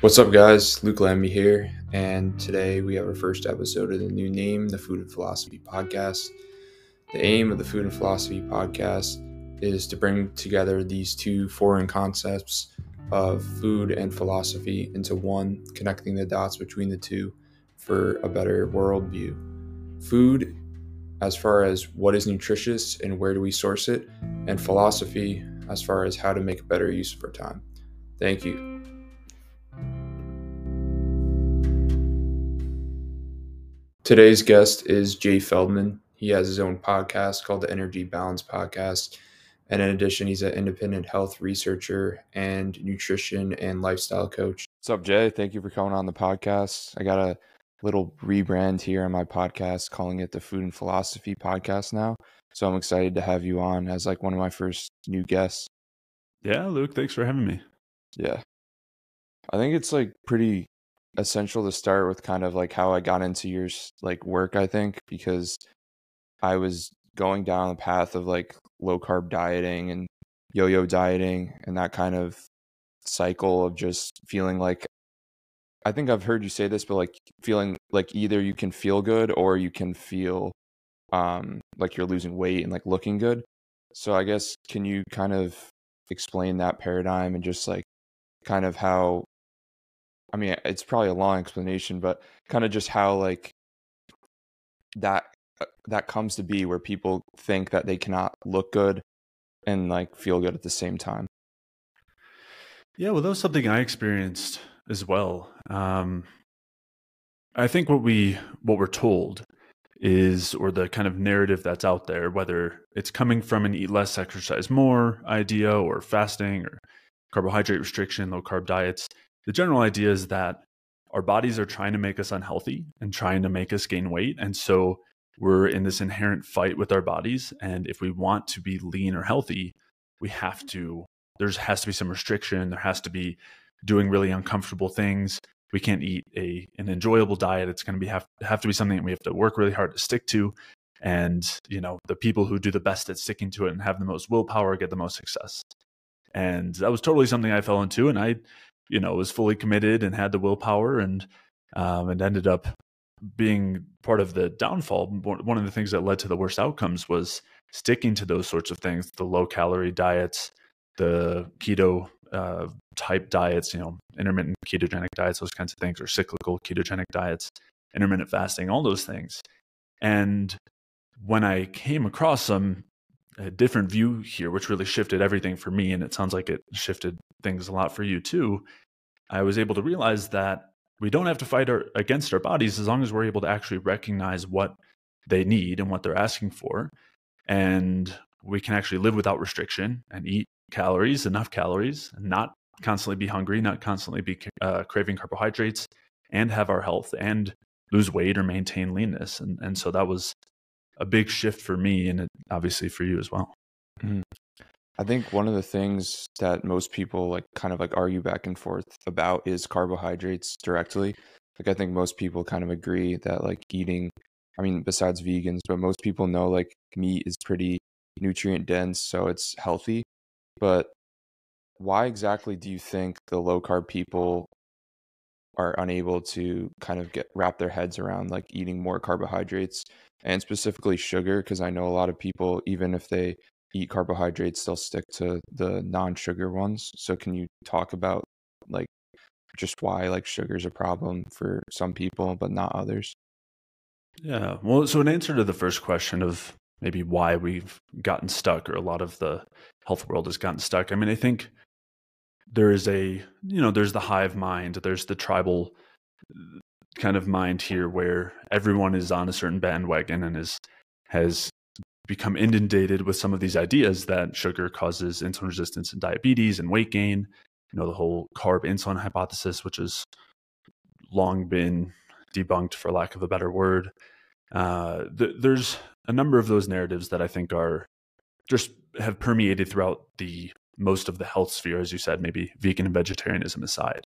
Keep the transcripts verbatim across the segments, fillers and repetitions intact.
What's up, guys? Luke Lambie here, and today we have our first episode of the new name, the Food and Philosophy Podcast. The aim of the Food and Philosophy Podcast is to bring together these two foreign concepts of food and philosophy into one, connecting the dots between the two for a better worldview. Food, as far as what is nutritious and where do we source it, and philosophy, as far as how to make better use of our time. Thank you. Today's guest is Jay Feldman. He has his own podcast called the Energy Balance Podcast. And in addition, he's an independent health researcher and nutrition and lifestyle coach. What's up, Jay? Thank you for coming on the podcast. I got a little rebrand here on my podcast, calling it the Food and Philosophy Podcast now. So I'm excited to have you on as like one of my first new guests. Yeah, Luke, thanks for having me. Yeah. I think it's like pretty essential to start with kind of like how I got into your like work, I think, because I was going down the path of like low carb dieting and yo-yo dieting and that kind of cycle of just feeling like, I think I've heard you say this, but like feeling like either you can feel good or you can feel um, like you're losing weight and like looking good. So I guess, can you kind of explain that paradigm and just like kind of how, I mean, it's probably a long explanation, but kind of just how like that that comes to be where people think that they cannot look good and like feel good at the same time. Yeah, well, that was something I experienced as well. Um, I think what we what we're told is, or the kind of narrative that's out there, whether it's coming from an eat less, exercise more idea, or fasting, or carbohydrate restriction, low carb diets. The general idea is that our bodies are trying to make us unhealthy and trying to make us gain weight. And so we're in this inherent fight with our bodies. And if we want to be lean or healthy, we have to, there has to be some restriction. There has to be doing really uncomfortable things. We can't eat a, an enjoyable diet. It's going to be have, have to be something that we have to work really hard to stick to. And, you know, the people who do the best at sticking to it and have the most willpower get the most success. And that was totally something I fell into. And I, you know, was fully committed and had the willpower, and um, and ended up being part of the downfall. One of the things that led to the worst outcomes was sticking to those sorts of things, the low calorie diets, the keto uh, type diets, you know, intermittent ketogenic diets, those kinds of things, or cyclical ketogenic diets, intermittent fasting, all those things. And when I came across some a different view here, which really shifted everything for me, and it sounds like it shifted things a lot for you too, I was able to realize that we don't have to fight our, against our bodies as long as we're able to actually recognize what they need and what they're asking for. And we can actually live without restriction and eat calories, enough calories, and not constantly be hungry, not constantly be uh, craving carbohydrates, and have our health and lose weight or maintain leanness. And, and so that was a big shift for me, and it, obviously for you as well. Mm. I think one of the things that most people like kind of like argue back and forth about is carbohydrates directly. Like, I think most people kind of agree that like eating, I mean, besides vegans, but most people know like meat is pretty nutrient dense, so it's healthy. But why exactly do you think the low carb people are unable to kind of get wrap their heads around like eating more carbohydrates and specifically sugar? Because I know a lot of people, even if they eat carbohydrates, they'll stick to the non-sugar ones. So can you talk about like just why like sugar is a problem for some people but not others? Yeah, well, so in answer to the first question of maybe why we've gotten stuck, or a lot of the health world has gotten stuck, I mean, I think there is a, you know, there's the hive mind, there's the tribal kind of mind here where everyone is on a certain bandwagon and is, has become inundated with some of these ideas that sugar causes insulin resistance and diabetes and weight gain, you know, the whole carb insulin hypothesis, which has long been debunked for lack of a better word. Uh, th- there's a number of those narratives that I think are just have permeated throughout the most of the health sphere, as you said, maybe vegan and vegetarianism aside.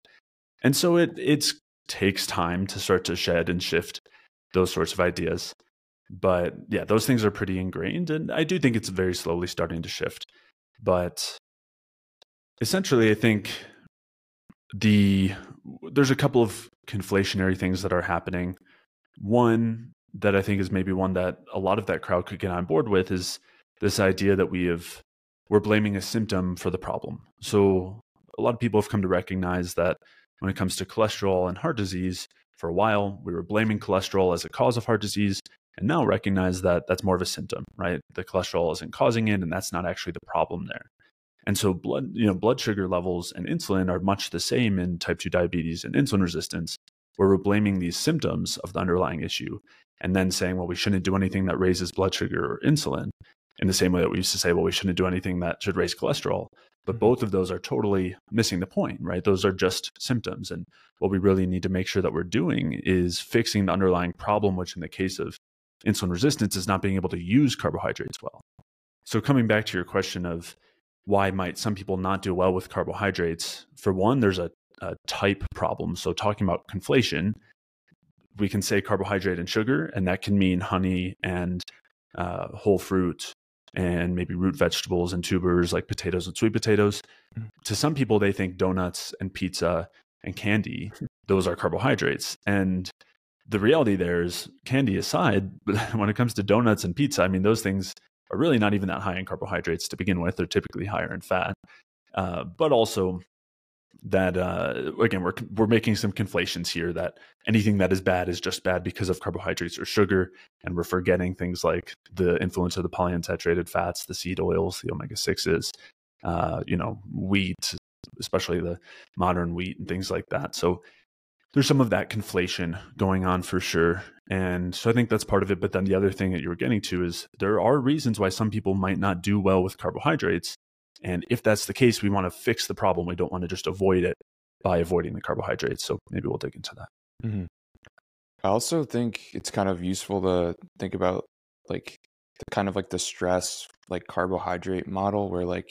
And so it it's takes time to start to shed and shift those sorts of ideas. But yeah, those things are pretty ingrained. And I do think it's very slowly starting to shift. But essentially, I think the there's a couple of conflationary things that are happening. One that I think is maybe one that a lot of that crowd could get on board with is this idea that we have, we're blaming a symptom for the problem. So a lot of people have come to recognize that when it comes to cholesterol and heart disease, for a while, we were blaming cholesterol as a cause of heart disease, and now recognize that that's more of a symptom, right? The cholesterol isn't causing it, and that's not actually the problem there. And so blood, you know, blood sugar levels and insulin are much the same in type two diabetes and insulin resistance, where we're blaming these symptoms of the underlying issue and then saying, well, we shouldn't do anything that raises blood sugar or insulin, in the same way that we used to say, well, we shouldn't do anything that should raise cholesterol. But both of those are totally missing the point, right? Those are just symptoms. And what we really need to make sure that we're doing is fixing the underlying problem, which in the case of insulin resistance is not being able to use carbohydrates well. So coming back to your question of why might some people not do well with carbohydrates, for one, there's a, a type problem. So talking about conflation, we can say carbohydrate and sugar, and that can mean honey and uh, whole fruit, and maybe root vegetables and tubers like potatoes and sweet potatoes. Mm-hmm. To some people, they think donuts and pizza and candy, those are carbohydrates. And the reality there is, candy aside, but when it comes to donuts and pizza, I mean, those things are really not even that high in carbohydrates to begin with. They're typically higher in fat. Uh, but also that, uh, again, we're, we're making some conflations here that anything that is bad is just bad because of carbohydrates or sugar. And we're forgetting things like the influence of the polyunsaturated fats, the seed oils, the omega sixes, uh, you know, wheat, especially the modern wheat and things like that. So there's some of that conflation going on for sure. And so I think that's part of it. But then the other thing that you were getting to is there are reasons why some people might not do well with carbohydrates. And if that's the case, we want to fix the problem. We don't want to just avoid it by avoiding the carbohydrates. So maybe we'll dig into that. Mm-hmm. I also think it's kind of useful to think about like the kind of like the stress, like carbohydrate model where like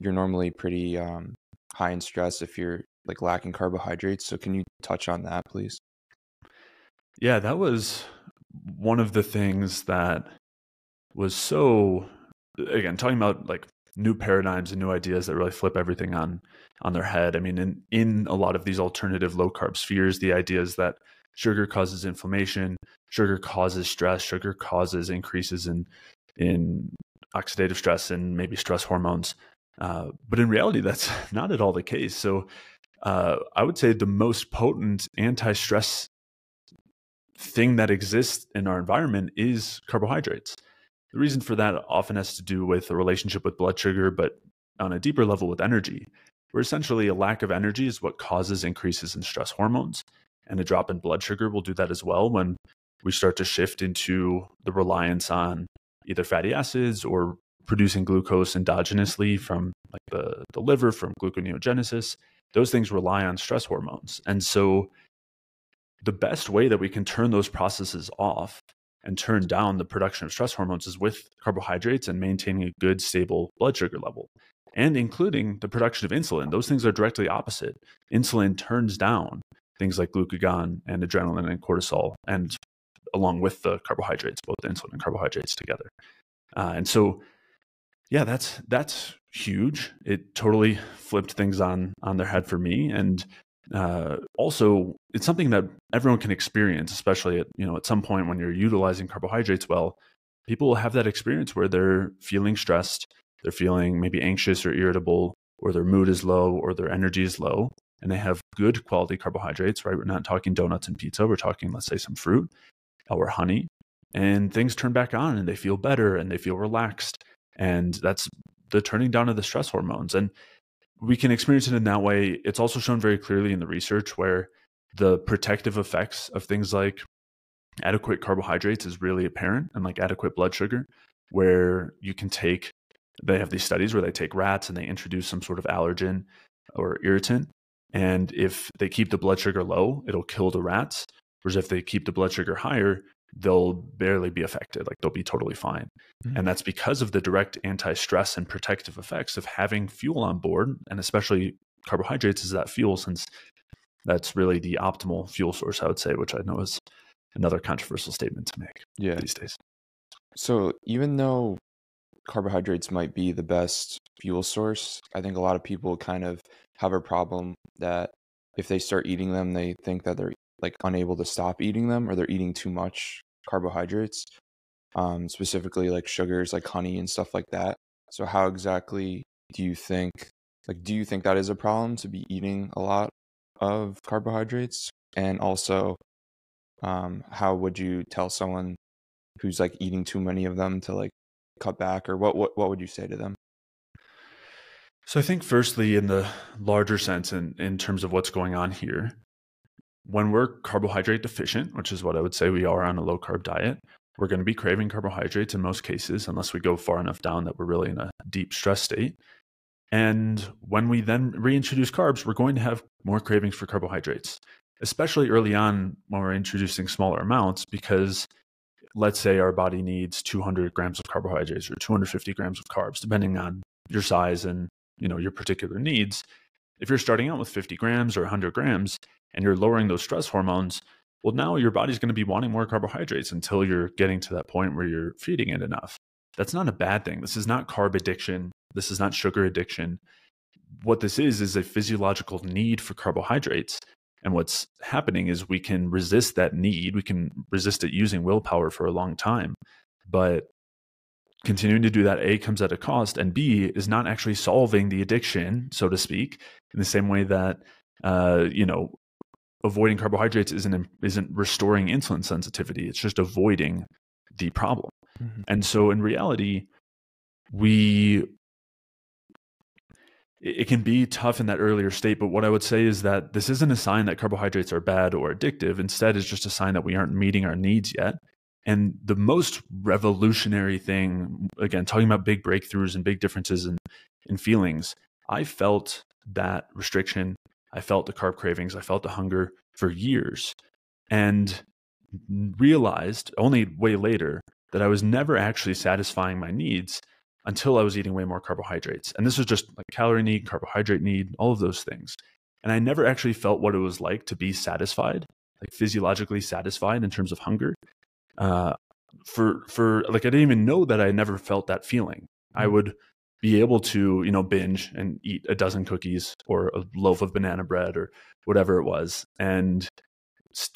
you're normally pretty um, high in stress if you're like lacking carbohydrates. So can you touch on that, please? Yeah, that was one of the things that was so, again, talking about like new paradigms and new ideas that really flip everything on on their head. I mean, in, in a lot of these alternative low-carb spheres, the idea is that sugar causes inflammation, sugar causes stress, sugar causes increases in in oxidative stress and maybe stress hormones. Uh, but in reality, that's not at all the case. So uh, I would say the most potent anti-stress thing that exists in our environment is carbohydrates. The reason for that often has to do with a relationship with blood sugar, but on a deeper level with energy, where essentially a lack of energy is what causes increases in stress hormones. And a drop in blood sugar will do that as well when we start to shift into the reliance on either fatty acids or producing glucose endogenously from like the, the liver, from gluconeogenesis. Those things rely on stress hormones. And so the best way that we can turn those processes off and turn down the production of stress hormones is with carbohydrates and maintaining a good, stable blood sugar level, and including the production of insulin. Those things are directly opposite. Insulin turns down things like glucagon and adrenaline and cortisol, and along with the carbohydrates, both insulin and carbohydrates together. Uh, and so, yeah, that's that's huge. It totally flipped things on on their head for me. And Uh, also, it's something that everyone can experience, especially at, you know, at some point when you're utilizing carbohydrates well, people will have that experience where they're feeling stressed, they're feeling maybe anxious or irritable, or their mood is low, or their energy is low, and they have good quality carbohydrates, right? We're not talking donuts and pizza. We're talking, let's say, some fruit or honey, and things turn back on and they feel better and they feel relaxed. And that's the turning down of the stress hormones. And we can experience it in that way. It's also shown very clearly in the research where the protective effects of things like adequate carbohydrates is really apparent, and like adequate blood sugar, where you can take, they have these studies where they take rats and they introduce some sort of allergen or irritant. And if they keep the blood sugar low, it'll kill the rats. Whereas if they keep the blood sugar higher, they'll barely be affected. Like they'll be totally fine. Mm-hmm. And that's because of the direct anti-stress and protective effects of having fuel on board. And especially carbohydrates is that fuel, since that's really the optimal fuel source, I would say, which I know is another controversial statement to make yeah. these days. So even though carbohydrates might be the best fuel source, I think a lot of people kind of have a problem that if they start eating them, they think that they're like unable to stop eating them, or they're eating too much carbohydrates, um, specifically like sugars, like honey and stuff like that. So how exactly do you think, like, do you think that is a problem to be eating a lot of carbohydrates? And also, um, how would you tell someone who's like eating too many of them to like cut back, or what, what, what would you say to them? So I think firstly, in the larger sense, in, in terms of what's going on here, when we're carbohydrate deficient, which is what I would say we are on a low carb diet, we're going to be craving carbohydrates in most cases, unless we go far enough down that we're really in a deep stress state. And when we then reintroduce carbs, we're going to have more cravings for carbohydrates, especially early on when we're introducing smaller amounts, because let's say our body needs two hundred grams of carbohydrates or two hundred fifty grams of carbs, depending on your size and, you know, your particular needs. If you're starting out with fifty grams or one hundred grams and you're lowering those stress hormones, well, now your body's going to be wanting more carbohydrates until you're getting to that point where you're feeding it enough. That's not a bad thing. This is not carb addiction. This is not sugar addiction. What this is, is a physiological need for carbohydrates. And what's happening is we can resist that need. We can resist it using willpower for a long time. But continuing to do that, A, comes at a cost, and B, is not actually solving the addiction, so to speak, in the same way that, uh, you know, avoiding carbohydrates isn't, isn't restoring insulin sensitivity. It's just avoiding the problem. Mm-hmm. And so in reality, we... it can be tough in that earlier state, but what I would say is that this isn't a sign that carbohydrates are bad or addictive. Instead, it's just a sign that we aren't meeting our needs yet. And the most revolutionary thing, again, talking about big breakthroughs and big differences in, in feelings, I felt that restriction. I felt the carb cravings. I felt the hunger for years, and realized only way later that I was never actually satisfying my needs until I was eating way more carbohydrates. And this was just like calorie need, carbohydrate need, all of those things. And I never actually felt what it was like to be satisfied, like physiologically satisfied in terms of hunger. Uh, for, for like, I didn't even know that I never felt that feeling. I would be able to, you know, binge and eat a dozen cookies or a loaf of banana bread or whatever it was, and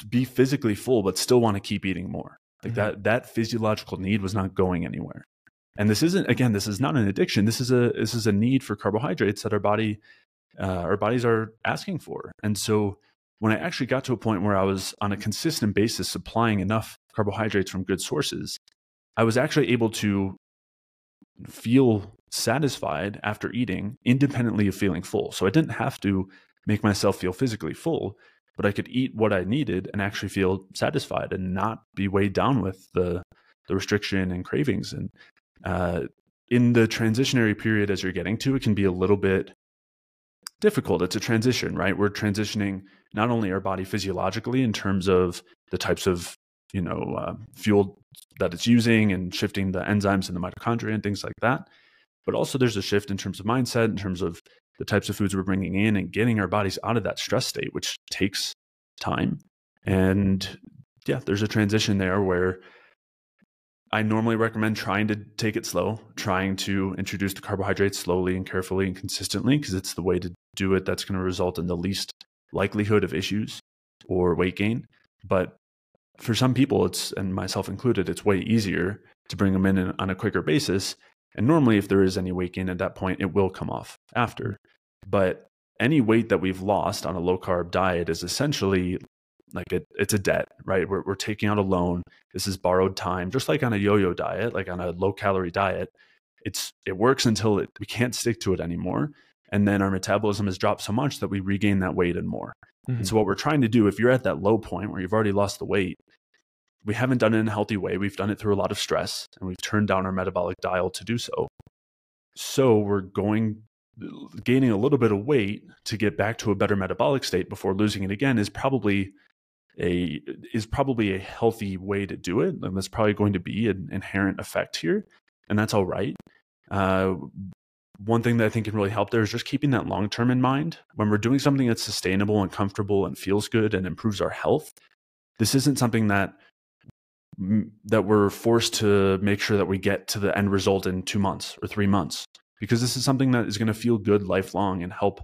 be physically full, but still want to keep eating more. Like mm-hmm. that, that physiological need was not going anywhere. And this isn't, again, this is not an addiction. This is a, this is a need for carbohydrates that our body, uh, our bodies are asking for. And so when I actually got to a point where I was on a consistent basis supplying enough carbohydrates from good sources, I was actually able to feel satisfied after eating independently of feeling full. So I didn't have to make myself feel physically full, but I could eat what I needed and actually feel satisfied and not be weighed down with the, the restriction and cravings. And Uh, in the transitionary period, as you're getting to, it can be a little bit difficult. It's a transition, right? We're transitioning not only our body physiologically in terms of the types of, you know, uh, fuel that it's using and shifting the enzymes in the mitochondria and things like that, but also there's a shift in terms of mindset, in terms of the types of foods we're bringing in and getting our bodies out of that stress state, which takes time. And yeah, there's a transition there where I normally recommend trying to take it slow, trying to introduce the carbohydrates slowly and carefully and consistently, because it's the way to do it that's going to result in the least likelihood of issues or weight gain. But for some people, it's, and myself included, it's way easier to bring them in on a quicker basis. And normally, if there is any weight gain at that point, it will come off after. But any weight that we've lost on a low carb diet is essentially like it, it's a debt, right? We're, we're taking out a loan. This is borrowed time, just like on a yo-yo diet, like on a low calorie diet. It's, it works until it, we can't stick to it anymore. And then our metabolism has dropped so much that we regain that weight and more. Mm-hmm. And so what we're trying to do, if you're at that low point where you've already lost the weight, we haven't done it in a healthy way. We've done it through a lot of stress, and we've turned down our metabolic dial to do so. So we're going gaining a little bit of weight to get back to a better metabolic state before losing it again is probably a is probably a healthy way to do it. And that's probably going to be an inherent effect here. And that's all right. Uh, one thing that I think can really help there is just keeping that long-term in mind. When we're doing something that's sustainable and comfortable and feels good and improves our health, this isn't something that, that we're forced to make sure that we get to the end result in two months or three months, because this is something that is going to feel good lifelong and help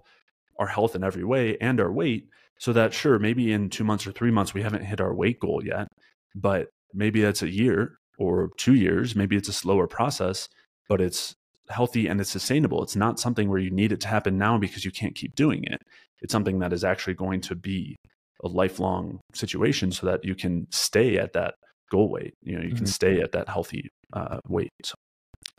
our health in every way and our weight. So that, sure, maybe in two months or three months, we haven't hit our weight goal yet, but maybe that's a year or two years. Maybe it's a slower process, but it's healthy and it's sustainable. It's not something where you need it to happen now because you can't keep doing it. It's something that is actually going to be a lifelong situation so that you can stay at that goal weight. You know, you mm-hmm. can stay at that healthy uh, weight. So.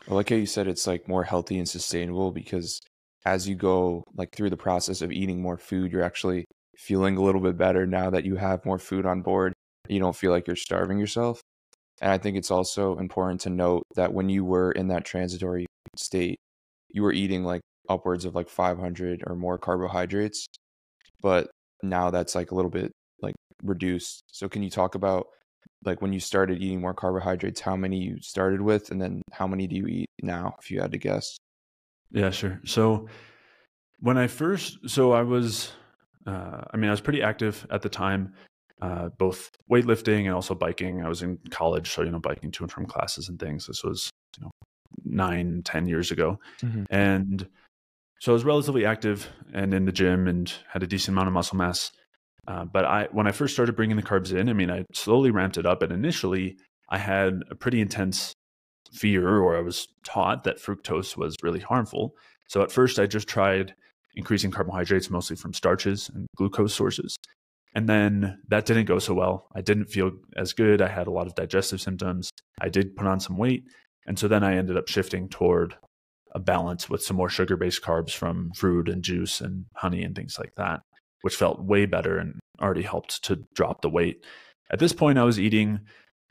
I like how you said it's like more healthy and sustainable, because as you go like through the process of eating more food, you're actually feeling a little bit better now that you have more food on board. You don't feel like you're starving yourself. And I think it's also important to note that when you were in that transitory state, you were eating like upwards of like five hundred or more carbohydrates, but now that's like a little bit like reduced. So can you talk about like when you started eating more carbohydrates, how many you started with, and then how many do you eat now, if you had to guess? Yeah, sure. So when I first, so I was, uh, I mean, I was pretty active at the time, uh, both weightlifting and also biking. I was in college, so, you know, biking to and from classes and things. This was, you know, nine, ten years ago. Mm-hmm. And so I was relatively active and in the gym and had a decent amount of muscle mass. Uh, but I, when I first started bringing the carbs in, I mean, I slowly ramped it up. And initially, I had a pretty intense fear, or I was taught that fructose was really harmful. So at first, I just tried increasing carbohydrates, mostly from starches and glucose sources. And then that didn't go so well. I didn't feel as good. I had a lot of digestive symptoms. I did put on some weight. And so then I ended up shifting toward a balance with some more sugar-based carbs from fruit and juice and honey and things like that, which felt way better and already helped to drop the weight. At this point, I was eating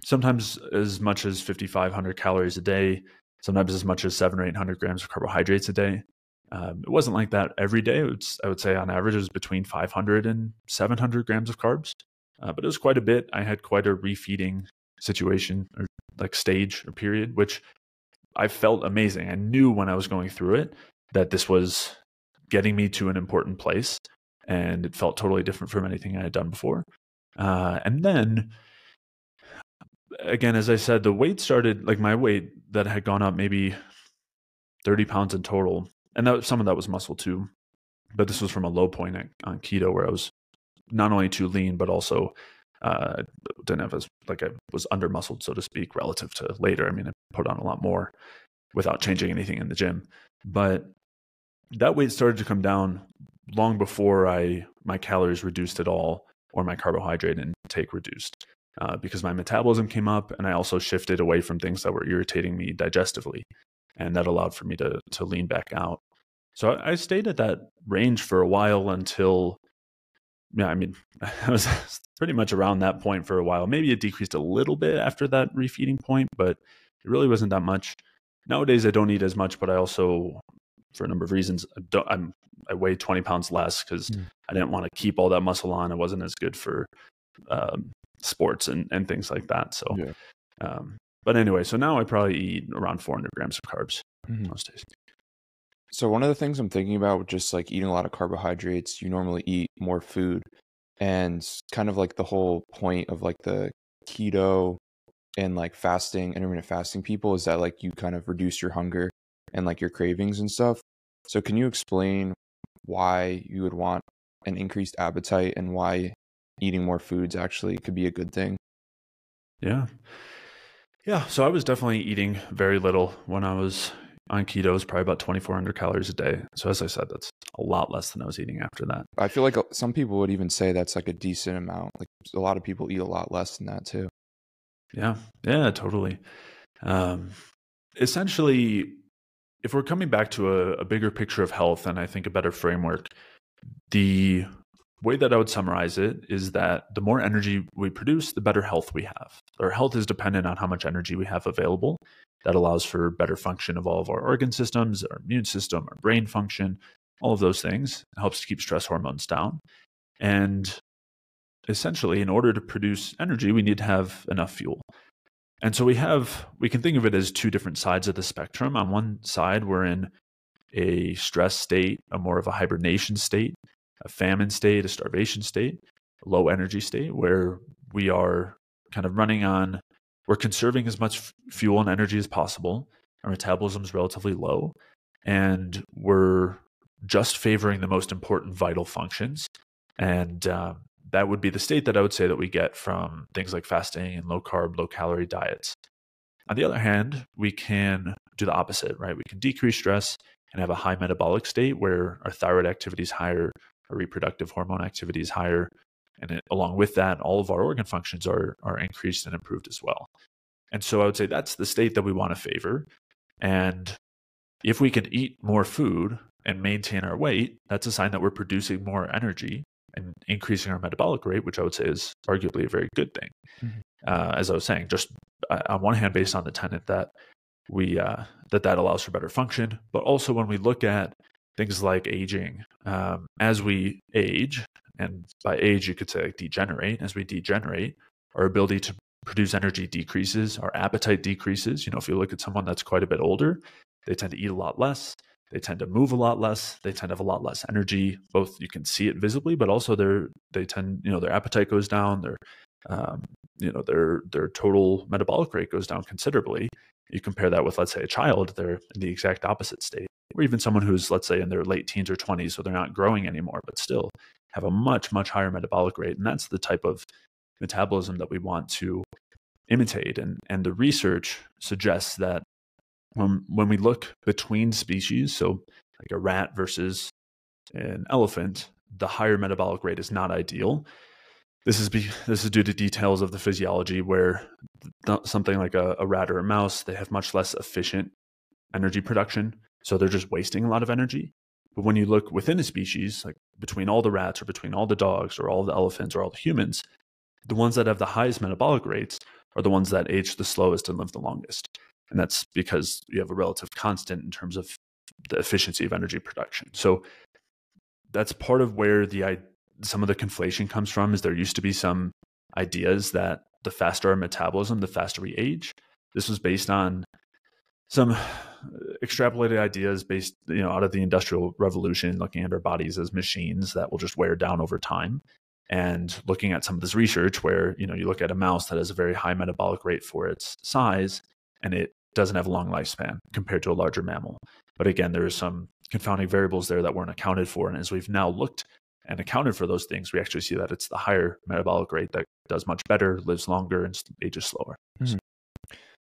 sometimes as much as fifty-five hundred calories a day, sometimes as much as seven or eight hundred grams of carbohydrates a day. Um, it wasn't like that every day. It was, I would say on average, it was between five hundred and seven hundred grams of carbs, uh, but it was quite a bit. I had quite a refeeding situation, or like stage or period, which I felt amazing. I knew when I was going through it that this was getting me to an important place. And it felt totally different from anything I had done before. Uh, and then, again, as I said, the weight started, like my weight that had gone up maybe thirty pounds in total. And that, some of that was muscle too. But this was from a low point at, on keto, where I was not only too lean, but also uh, didn't have as, like I was under-muscled, so to speak, relative to later. I mean, I put on a lot more without changing anything in the gym. But that weight started to come down long before I my calories reduced at all, or my carbohydrate intake reduced, uh, because my metabolism came up, and I also shifted away from things that were irritating me digestively, and that allowed for me to to lean back out. So I stayed at that range for a while until, yeah, I mean, I was pretty much around that point for a while. Maybe it decreased a little bit after that refeeding point, but it really wasn't that much. Nowadays, I don't eat as much, but I also, for a number of reasons, I don't, I'm I weigh twenty pounds less because mm. I didn't want to keep all that muscle on. It wasn't as good for um, sports and, and things like that. So, yeah. um, but anyway, so now I probably eat around four hundred grams of carbs mm-hmm. most days. So one of the things I'm thinking about with just like eating a lot of carbohydrates, you normally eat more food, and kind of like the whole point of like the keto and like fasting, intermittent fasting people, is that like you kind of reduce your hunger and like your cravings and stuff. So can you explain why you would want an increased appetite and why eating more foods actually could be a good thing? Yeah. Yeah. So I was definitely eating very little when I was on keto. It was probably about twenty-four hundred calories a day. So as I said, that's a lot less than I was eating after that. I feel like some people would even say that's like a decent amount. Like a lot of people eat a lot less than that too. Yeah. Yeah, totally. Um, essentially, if we're coming back to a, a bigger picture of health, and I think a better framework, the way that I would summarize it is that the more energy we produce, the better health we have. Our health is dependent on how much energy we have available. That allows for better function of all of our organ systems, our immune system, our brain function, all of those things. It helps to keep stress hormones down. And essentially, in order to produce energy, we need to have enough fuel. And so we have, we can think of it as two different sides of the spectrum. On one side, we're in a stress state, a more of a hibernation state, a famine state, a starvation state, a low energy state, where we are kind of running on, we're conserving as much f- fuel and energy as possible. Our metabolism is relatively low, and we're just favoring the most important vital functions And um, that would be the state that I would say that we get from things like fasting and low carb, low calorie diets. On the other hand, we can do the opposite, right? We can decrease stress and have a high metabolic state where our thyroid activity is higher, our reproductive hormone activity is higher. And it, along with that, all of our organ functions are, are increased and improved as well. And so I would say that's the state that we want to favor. And if we can eat more food and maintain our weight, that's a sign that we're producing more energy and increasing our metabolic rate, which I would say is arguably a very good thing. Mm-hmm. Uh, as I was saying, just uh, on one hand, based on the tenet that we uh, that that allows for better function, but also when we look at things like aging, um, as we age, and by age you could say like degenerate. As we degenerate, our ability to produce energy decreases, our appetite decreases. You know, if you look at someone that's quite a bit older, they tend to eat a lot less. They tend to move a lot less. They tend to have a lot less energy. Both you can see it visibly, but also their they tend, you know, their appetite goes down. Their, um, you know, their their total metabolic rate goes down considerably. You compare that with, let's say, a child. They're in the exact opposite state, or even someone who's, let's say, in their late teens or twenties, so they're not growing anymore, but still have a much much higher metabolic rate. And that's the type of metabolism that we want to imitate. And and the research suggests that When when we look between species, so like a rat versus an elephant, the higher metabolic rate is not ideal. This is be, this is due to details of the physiology where something like a, a rat or a mouse, they have much less efficient energy production, so they're just wasting a lot of energy. But when you look within a species, like between all the rats or between all the dogs or all the elephants or all the humans, the ones that have the highest metabolic rates are the ones that age the slowest and live the longest. And that's because you have a relative constant in terms of the efficiency of energy production. So that's part of where the some of the conflation comes from, is there used to be some ideas that the faster our metabolism, the faster we age. This was based on some extrapolated ideas based, you know, out of the Industrial Revolution, looking at our bodies as machines that will just wear down over time. And looking at some of this research where, you know, you look at a mouse that has a very high metabolic rate for its size, and it doesn't have a long lifespan compared to a larger mammal. But again, there are some confounding variables there that weren't accounted for. And as we've now looked and accounted for those things, we actually see that it's the higher metabolic rate that does much better, lives longer, and ages slower. Mm-hmm.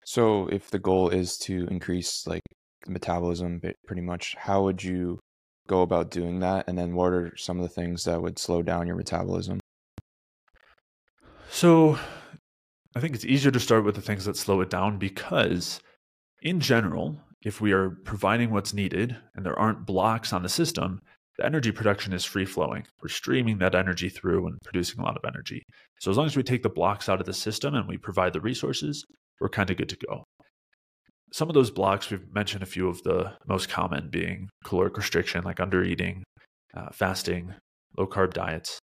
So if the goal is to increase like the metabolism pretty much, how would you go about doing that? And then what are some of the things that would slow down your metabolism? So I think it's easier to start with the things that slow it down, because in general, if we are providing what's needed and there aren't blocks on the system, the energy production is free flowing. We're streaming that energy through and producing a lot of energy. So as long as we take the blocks out of the system and we provide the resources, we're kind of good to go. Some of those blocks, we've mentioned a few of the most common being caloric restriction, like under eating, uh, fasting, low carb diets.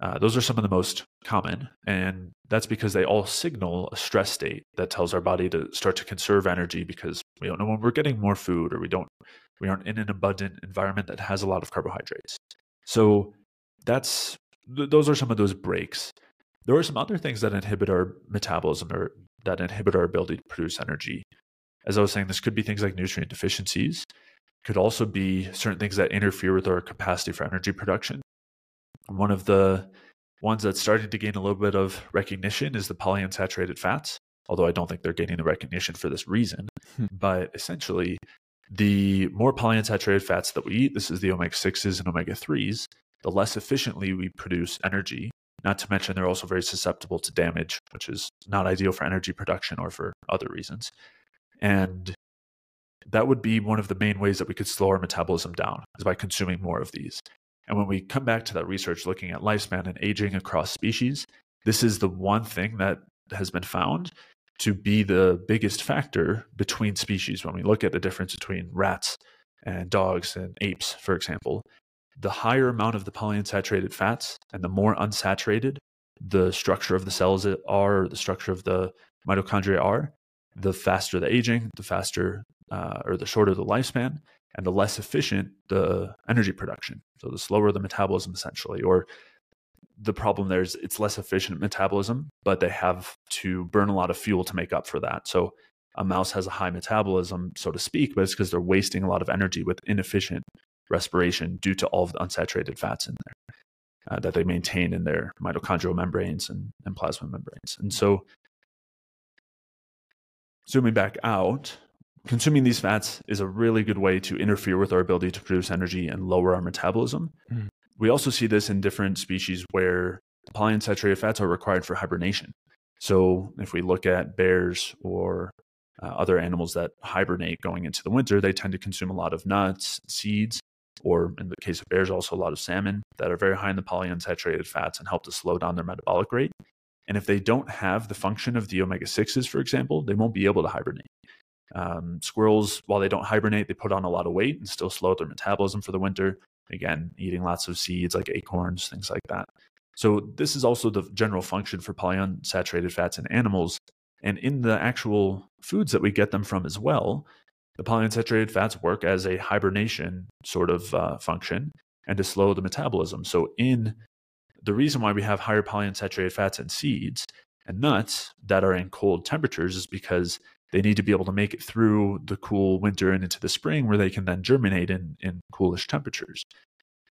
Uh, those are some of the most common, and that's because they all signal a stress state that tells our body to start to conserve energy, because we don't know when we're getting more food, or we don't, we aren't in an abundant environment that has a lot of carbohydrates. So that's th- those are some of those breaks. There are some other things that inhibit our metabolism or that inhibit our ability to produce energy. As I was saying, this could be things like nutrient deficiencies. It could also be certain things that interfere with our capacity for energy production. One of the ones that's starting to gain a little bit of recognition is the polyunsaturated fats, although I don't think they're gaining the recognition for this reason. Hmm. But essentially, the more polyunsaturated fats that we eat, this is the omega sixes and omega threes, the less efficiently we produce energy. Not to mention, they're also very susceptible to damage, which is not ideal for energy production or for other reasons. And that would be one of the main ways that we could slow our metabolism down, is by consuming more of these. And when we come back to that research looking at lifespan and aging across species, this is the one thing that has been found to be the biggest factor between species. When we look at the difference between rats and dogs and apes, for example, the higher amount of the polyunsaturated fats and the more unsaturated the structure of the cells are, or the structure of the mitochondria are, the faster the aging, the faster uh, or the shorter the lifespan, and the less efficient the energy production. So the slower the metabolism, essentially, or the problem there is it's less efficient metabolism, but they have to burn a lot of fuel to make up for that. So a mouse has a high metabolism, so to speak, but it's because they're wasting a lot of energy with inefficient respiration due to all of the unsaturated fats in there. uh, that they maintain in their mitochondrial membranes and, and plasma membranes. And so zooming back out, consuming these fats is a really good way to interfere with our ability to produce energy and lower our metabolism. Mm. We also see this in different species where polyunsaturated fats are required for hibernation. So if we look at bears or uh, other animals that hibernate going into the winter, they tend to consume a lot of nuts, seeds, or in the case of bears, also a lot of salmon that are very high in the polyunsaturated fats and help to slow down their metabolic rate. And if they don't have the function of the omega sixes, for example, they won't be able to hibernate. Um, squirrels, while they don't hibernate, they put on a lot of weight and still slow their metabolism for the winter. Again, eating lots of seeds like acorns, things like that. So this is also the general function for polyunsaturated fats in animals. And in the actual foods that we get them from as well, the polyunsaturated fats work as a hibernation sort of uh, function and to slow the metabolism. So in the reason why we have higher polyunsaturated fats in seeds and nuts that are in cold temperatures is because they need to be able to make it through the cool winter and into the spring where they can then germinate in, in coolish temperatures.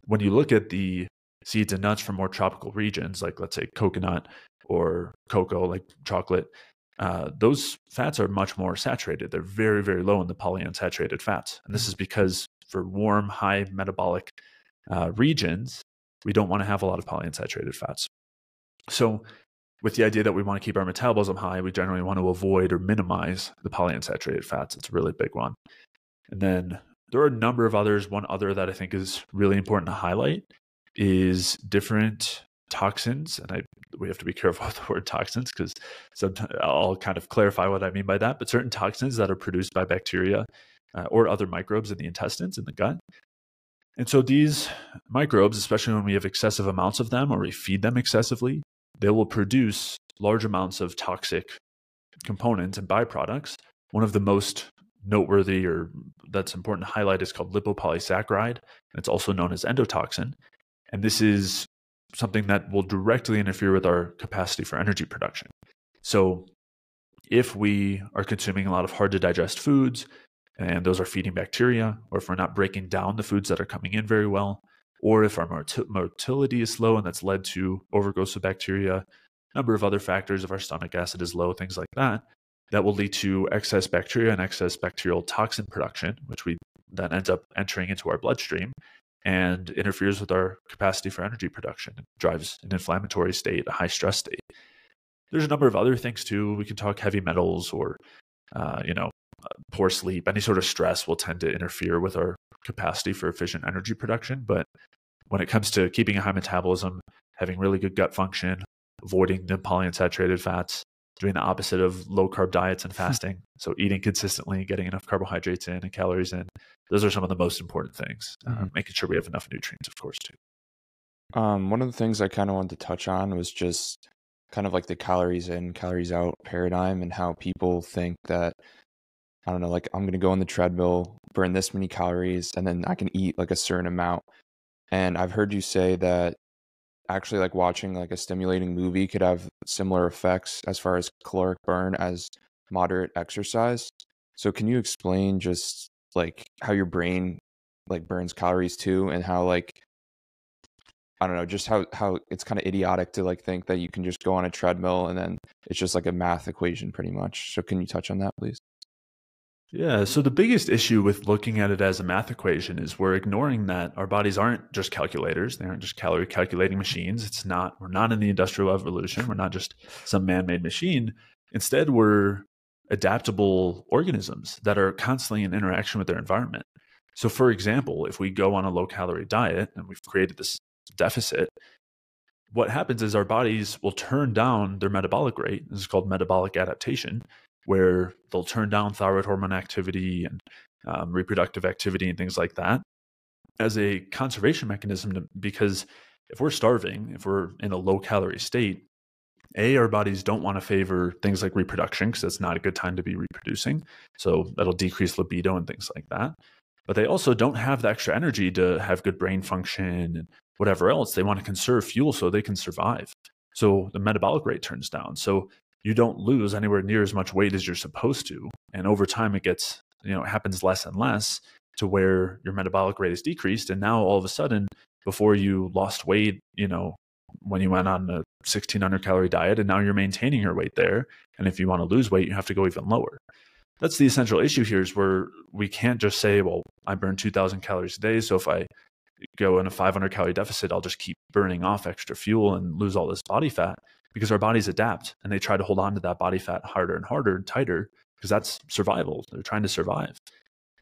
When you look at the seeds and nuts from more tropical regions, like let's say coconut or cocoa, like chocolate, uh, those fats are much more saturated. They're very, very low in the polyunsaturated fats. And this is because for warm, high metabolic uh, regions, we don't want to have a lot of polyunsaturated fats. So with the idea that we want to keep our metabolism high, we generally want to avoid or minimize the polyunsaturated fats. It's a really big one. And then there are a number of others. One other that I think is really important to highlight is different toxins. And I, we have to be careful with the word toxins because I'll kind of clarify what I mean by that. But certain toxins that are produced by bacteria uh, or other microbes in the intestines, in the gut. And so these microbes, especially when we have excessive amounts of them or we feed them excessively, they will produce large amounts of toxic components and byproducts. One of the most noteworthy or that's important to highlight is called lipopolysaccharide. It's also known as endotoxin. And this is something that will directly interfere with our capacity for energy production. So if we are consuming a lot of hard to digest foods, and those are feeding bacteria, or if we're not breaking down the foods that are coming in very well, or if our motil- motility is slow and that's led to overgrowth of bacteria, a number of other factors, if our stomach acid is low, things like that, that will lead to excess bacteria and excess bacterial toxin production, which we then ends up entering into our bloodstream and interferes with our capacity for energy production. It drives an inflammatory state, a high stress state. There's a number of other things too. We can talk heavy metals or, uh, you know, poor sleep, any sort of stress will tend to interfere with our capacity for efficient energy production. But when it comes to keeping a high metabolism, having really good gut function, avoiding the polyunsaturated fats, doing the opposite of low carb diets and fasting. So eating consistently, getting enough carbohydrates in and calories in, those are some of the most important things. Mm-hmm. uh, making sure we have enough nutrients, of course, too. Um, one of the things I kind of wanted to touch on was just kind of like the calories in, calories out paradigm and how people think that I don't know, like I'm going to go on the treadmill, burn this many calories, and then I can eat like a certain amount. And I've heard you say that actually like watching like a stimulating movie could have similar effects as far as caloric burn as moderate exercise. So can you explain just like how your brain like burns calories too and how like, I don't know, just how, how it's kind of idiotic to like think that you can just go on a treadmill and then it's just like a math equation pretty much. So can you touch on that, please? Yeah. So the biggest issue with looking at it as a math equation is we're ignoring that our bodies aren't just calculators. They aren't just calorie calculating machines. It's not, we're not in the Industrial Revolution. We're not just some man-made machine. Instead, we're adaptable organisms that are constantly in interaction with their environment. So for example, if we go on a low calorie diet and we've created this deficit, what happens is our bodies will turn down their metabolic rate. This is called metabolic adaptation, where they'll turn down thyroid hormone activity and um, reproductive activity and things like that as a conservation mechanism. To, because if we're starving, if we're in a low calorie state, A, our bodies don't want to favor things like reproduction because that's not a good time to be reproducing. So that'll decrease libido and things like that. But they also don't have the extra energy to have good brain function and whatever else. They want to conserve fuel so they can survive. So the metabolic rate turns down. So you don't lose anywhere near as much weight as you're supposed to. And over time it gets, you know, it happens less and less to where your metabolic rate is decreased. And now all of a sudden before you lost weight, you know, when you went on a sixteen hundred calorie diet, and now you're maintaining your weight there. And if you want to lose weight, you have to go even lower. That's the essential issue here, is where we can't just say, well, I burn two thousand calories a day, so if I go in a five hundred calorie deficit, I'll just keep burning off extra fuel and lose all this body fat, because our bodies adapt and they try to hold on to that body fat harder and harder and tighter, because that's survival. They're trying to survive.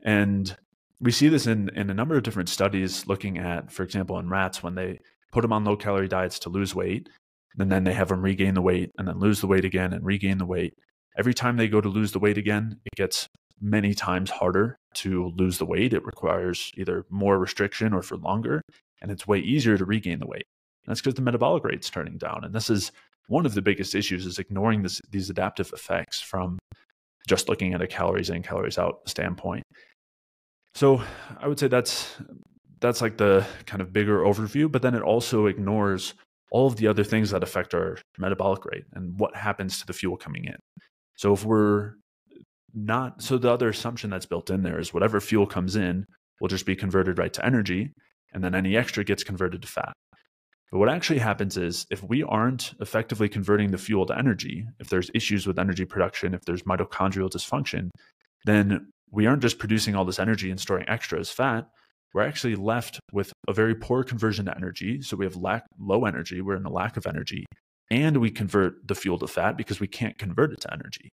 And we see this in, in a number of different studies looking at, for example, in rats, when they put them on low calorie diets to lose weight, and then they have them regain the weight and then lose the weight again and regain the weight. Every time they go to lose the weight again, it gets many times harder to lose the weight. It requires either more restriction or for longer, and it's way easier to regain the weight. And that's because the metabolic rate's turning down. And this is one of the biggest issues, is ignoring this, these adaptive effects from just looking at a calories in, calories out standpoint. So I would say that's, that's like the kind of bigger overview, but then it also ignores all of the other things that affect our metabolic rate and what happens to the fuel coming in. So if we're not, so the other assumption that's built in there is whatever fuel comes in will just be converted right to energy, and then any extra gets converted to fat. But what actually happens is, if we aren't effectively converting the fuel to energy, if there's issues with energy production, if there's mitochondrial dysfunction, then we aren't just producing all this energy and storing extra as fat. We're actually left with a very poor conversion to energy. So we have lack, low energy, we're in a lack of energy, and we convert the fuel to fat because we can't convert it to energy.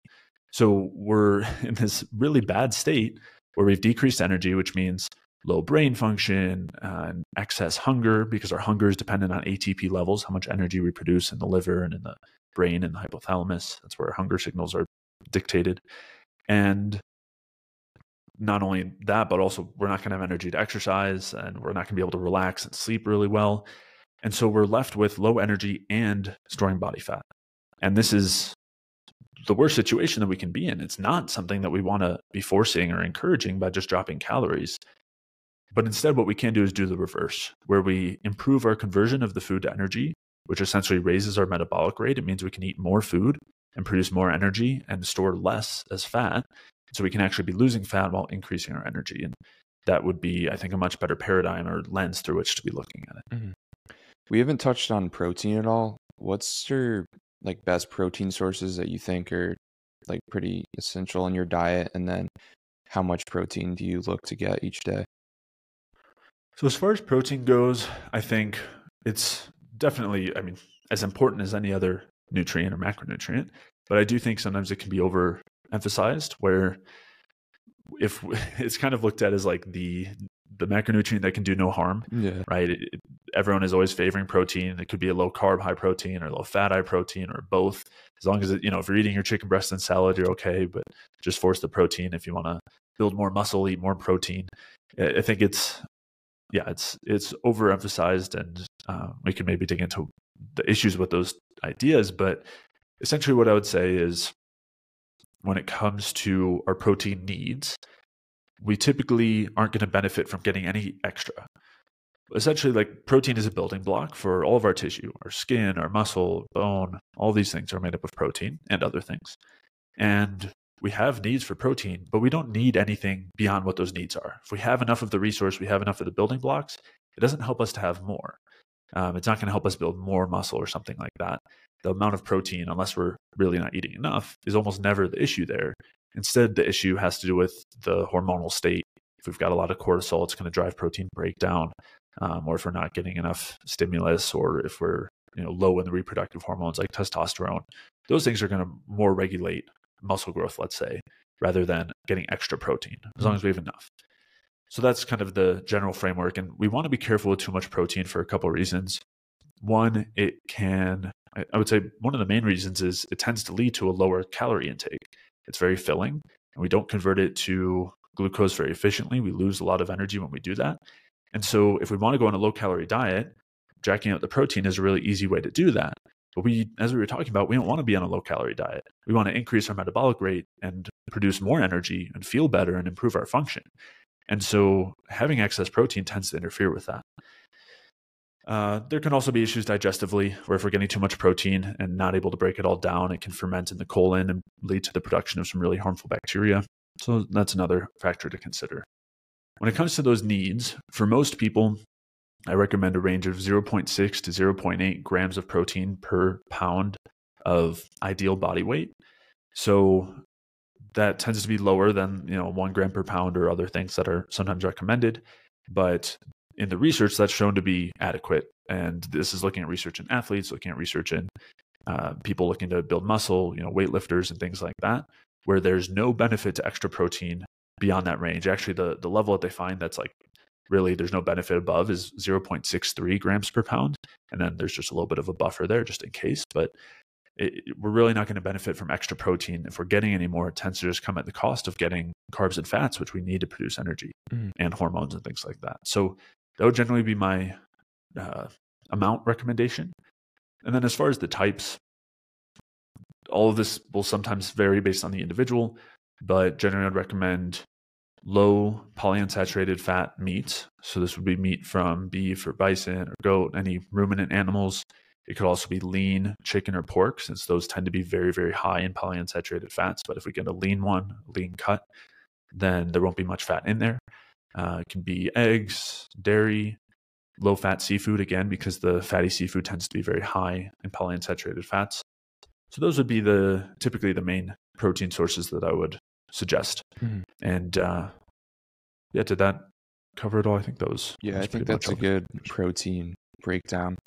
So we're in this really bad state where we've decreased energy, which means low brain function, uh, and excess hunger, because our hunger is dependent on A T P levels, how much energy we produce in the liver and in the brain and the hypothalamus. That's where our hunger signals are dictated. And not only that, but also we're not going to have energy to exercise, and we're not going to be able to relax and sleep really well. And so we're left with low energy and storing body fat. And this is the worst situation that we can be in. It's not something that we want to be forcing or encouraging by just dropping calories. But instead, what we can do is do the reverse, where we improve our conversion of the food to energy, which essentially raises our metabolic rate. It means we can eat more food and produce more energy and store less as fat. So we can actually be losing fat while increasing our energy. And that would be, I think, a much better paradigm or lens through which to be looking at it. Mm-hmm. We haven't touched on protein at all. What's your like best protein sources that you think are like pretty essential in your diet? And then how much protein do you look to get each day? So as far as protein goes, I think it's definitely, I mean, as important as any other nutrient or macronutrient, but I do think sometimes it can be overemphasized, where if it's kind of looked at as like the, the macronutrient that can do no harm, yeah. right? It, it, everyone is always favoring protein. It could be a low carb, high protein, or low fat, high protein, or both. As long as, it, you know, if you're eating your chicken breast and salad, you're okay, but just force the protein. If you want to build more muscle, eat more protein. I, I think it's, yeah, it's it's overemphasized, and uh, we can maybe dig into the issues with those ideas. But essentially what I would say is, when it comes to our protein needs, we typically aren't going to benefit from getting any extra. Essentially, like, protein is a building block for all of our tissue, our skin, our muscle, bone, all these things are made up of protein and other things. And we have needs for protein, but we don't need anything beyond what those needs are. If we have enough of the resource, we have enough of the building blocks, it doesn't help us to have more. Um, it's not going to help us build more muscle or something like that. The amount of protein, unless we're really not eating enough, is almost never the issue there. Instead, the issue has to do with the hormonal state. If we've got a lot of cortisol, it's going to drive protein breakdown, um, or if we're not getting enough stimulus, or if we're you know low in the reproductive hormones like testosterone, those things are going to more regulate muscle growth, let's say, rather than getting extra protein, as long as we have enough. So that's kind of the general framework. And we want to be careful with too much protein for a couple of reasons. One, it can, I would say one of the main reasons is it tends to lead to a lower calorie intake. It's very filling, and we don't convert it to glucose very efficiently. We lose a lot of energy when we do that. And so if we want to go on a low calorie diet, jacking up the protein is a really easy way to do that. But we, as we were talking about, we don't want to be on a low calorie diet. We want to increase our metabolic rate and produce more energy and feel better and improve our function. And so having excess protein tends to interfere with that. Uh, there can also be issues digestively, where if we're getting too much protein and not able to break it all down, it can ferment in the colon and lead to the production of some really harmful bacteria. So that's another factor to consider. When it comes to those needs, for most people, I recommend a range of zero point six to zero point eight grams of protein per pound of ideal body weight. So that tends to be lower than, you know, one gram per pound or other things that are sometimes recommended. But in the research, that's shown to be adequate. And this is looking at research in athletes, looking at research in uh, people looking to build muscle, you know, weightlifters and things like that, where there's no benefit to extra protein beyond that range. Actually, the, the level that they find that's like, really, there's no benefit above is zero point six three grams per pound. And then there's just a little bit of a buffer there just in case. But it, we're really not going to benefit from extra protein. If we're getting any more, it tends to just come at the cost of getting carbs and fats, which we need to produce energy mm. and hormones and things like that. So that would generally be my uh, amount recommendation. And then as far as the types, all of this will sometimes vary based on the individual, but generally I'd recommend low polyunsaturated fat meats. So this would be meat from beef or bison or goat, any ruminant animals. It could also be lean chicken or pork, since those tend to be very, very high in polyunsaturated fats. But if we get a lean one, a lean cut, then there won't be much fat in there. Uh, it can be eggs, dairy, low-fat seafood, again, because the fatty seafood tends to be very high in polyunsaturated fats. So those would be the typically the main protein sources that I would suggest. Mm-hmm. And uh, yeah, did that cover it all? I think those. Yeah, I think that's a good protein breakdown,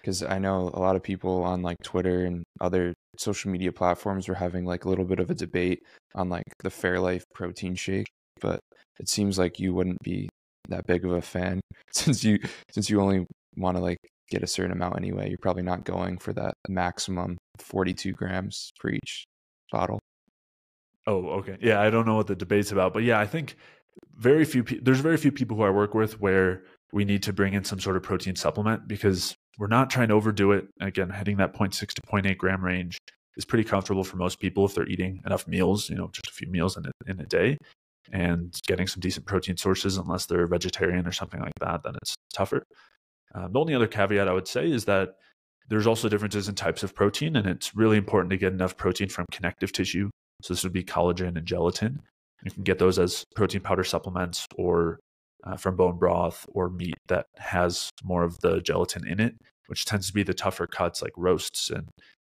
because I know a lot of people on like Twitter and other social media platforms were having like a little bit of a debate on like the Fairlife protein shake, but it seems like you wouldn't be that big of a fan since you since you only want to like get a certain amount anyway. You're probably not going for that maximum forty-two grams for each bottle. Oh, okay. Yeah, I don't know what the debate's about, but yeah, I think very few pe- there's very few people who I work with where we need to bring in some sort of protein supplement, because we're not trying to overdo it. Again, hitting that zero point six to zero point eight gram range is pretty comfortable for most people if they're eating enough meals, you know, just a few meals in a, in a day, and getting some decent protein sources. Unless they're vegetarian or something like that, then it's tougher. Um, the only other caveat I would say is that there's also differences in types of protein, and it's really important to get enough protein from connective tissue. So this would be collagen and gelatin. You can get those as protein powder supplements, or uh, from bone broth or meat that has more of the gelatin in it, which tends to be the tougher cuts like roasts and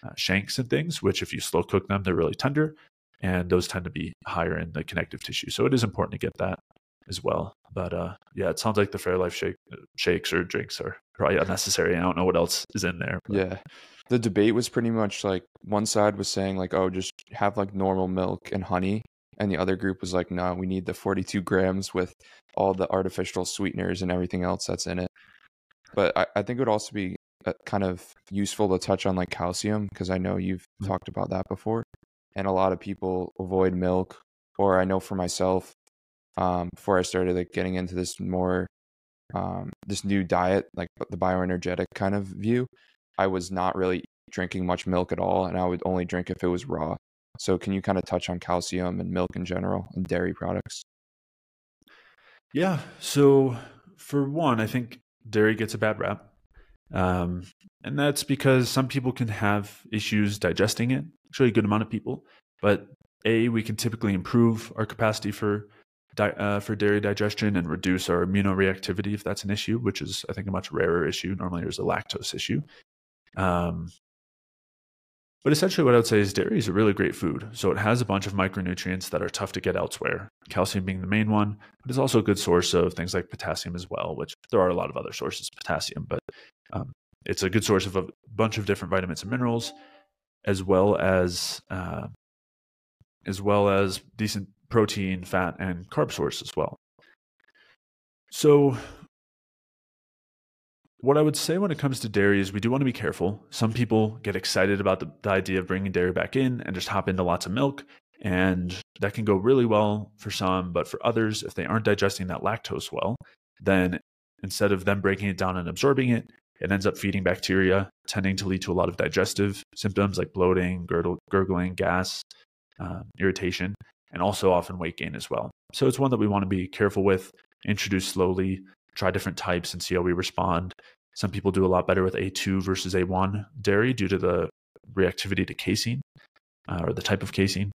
uh, shanks and things, which if you slow cook them, they're really tender, and those tend to be higher in the connective tissue. So it is important to get that as well. But uh, yeah, it sounds like the Fairlife shake, shakes or drinks are probably unnecessary. I don't know what else is in there. But. Yeah. The debate was pretty much like one side was saying like, oh, just have like normal milk and honey. And the other group was like, no, we need the forty-two grams with all the artificial sweeteners and everything else that's in it. But I, I think it would also be kind of useful to touch on like calcium, because I know you've talked about that before. And a lot of people avoid milk, or I know for myself, um, before I started like getting into this more, um, this new diet, like the bioenergetic kind of view, I was not really drinking much milk at all, and I would only drink if it was raw. So can you kind of touch on calcium and milk in general and dairy products? Yeah. So for one, I think dairy gets a bad rap. Um, and that's because some people can have issues digesting it, actually a good amount of people. But A, we can typically improve our capacity for di- uh, for dairy digestion and reduce our immunoreactivity if that's an issue, which is, I think, a much rarer issue. Normally there's a lactose issue. Um, but essentially what I would say is dairy is a really great food. So it has a bunch of micronutrients that are tough to get elsewhere, calcium being the main one, but it's also a good source of things like potassium as well, which there are a lot of other sources of potassium, but um, it's a good source of a bunch of different vitamins and minerals, as well as uh, as well as decent protein, fat, and carb source as well. So what I would say when it comes to dairy is we do want to be careful. Some people get excited about the, the idea of bringing dairy back in and just hop into lots of milk. And that can go really well for some, but for others, if they aren't digesting that lactose well, then instead of them breaking it down and absorbing it, it ends up feeding bacteria, tending to lead to a lot of digestive symptoms like bloating, gurgle, gurgling, gas, um, irritation, and also often weight gain as well. So it's one that we want to be careful with, introduce slowly, try different types and see how we respond. Some people do a lot better with A two versus A one dairy due to the reactivity to casein uh, or the type of casein.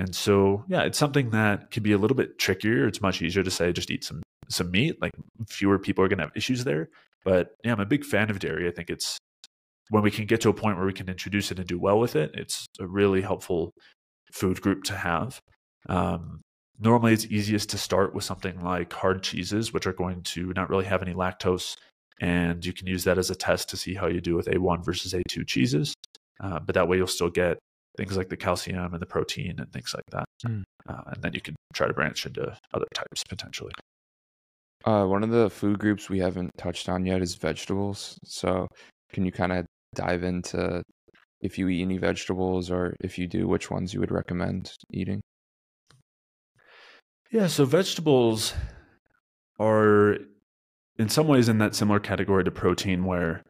And so, yeah, it's something that could be a little bit trickier. It's much easier to say, just eat some some meat, like fewer people are going to have issues there. But yeah, I'm a big fan of dairy. I think it's when we can get to a point where we can introduce it and do well with it, it's a really helpful food group to have. Um, normally it's easiest to start with something like hard cheeses, which are going to not really have any lactose. And you can use that as a test to see how you do with A one versus A two cheeses. Uh, but that way you'll still get things like the calcium and the protein and things like that. Mm. Uh, and then you can try to branch into other types potentially. Uh, one of the food groups we haven't touched on yet is vegetables. So can you kind of dive into if you eat any vegetables, or if you do, which ones you would recommend eating? Yeah, so vegetables are in some ways in that similar category to protein, where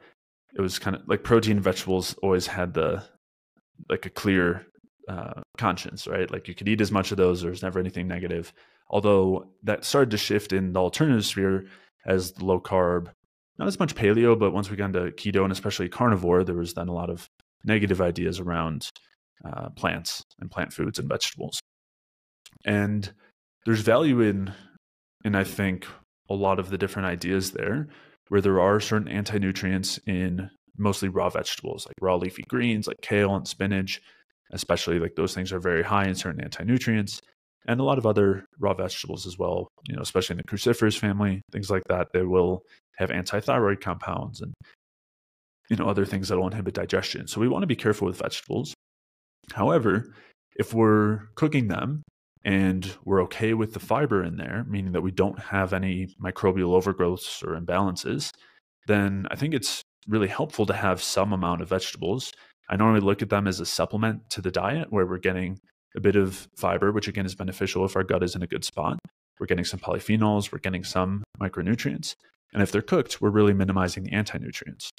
it was kind of like protein and vegetables always had the like a clear uh, conscience, right? Like you could eat as much of those, there's never anything negative. Although that started to shift in the alternative sphere as the low carb, not as much paleo, but once we got into keto and especially carnivore, there was then a lot of negative ideas around uh, plants and plant foods and vegetables. And there's value in, and I think a lot of the different ideas there, where there are certain anti-nutrients in mostly raw vegetables, like raw leafy greens, like kale and spinach, especially like those things are very high in certain anti-nutrients, and a lot of other raw vegetables as well, you know, especially in the cruciferous family, things like that. They will have anti-thyroid compounds and, you know, other things that will inhibit digestion. So we want to be careful with vegetables. However, if we're cooking them and we're okay with the fiber in there, meaning that we don't have any microbial overgrowths or imbalances, then I think it's really helpful to have some amount of vegetables. I normally look at them as a supplement to the diet, where we're getting a bit of fiber, which again is beneficial if our gut is in a good spot. We're getting some polyphenols, we're getting some micronutrients. And if they're cooked, we're really minimizing the anti-nutrients.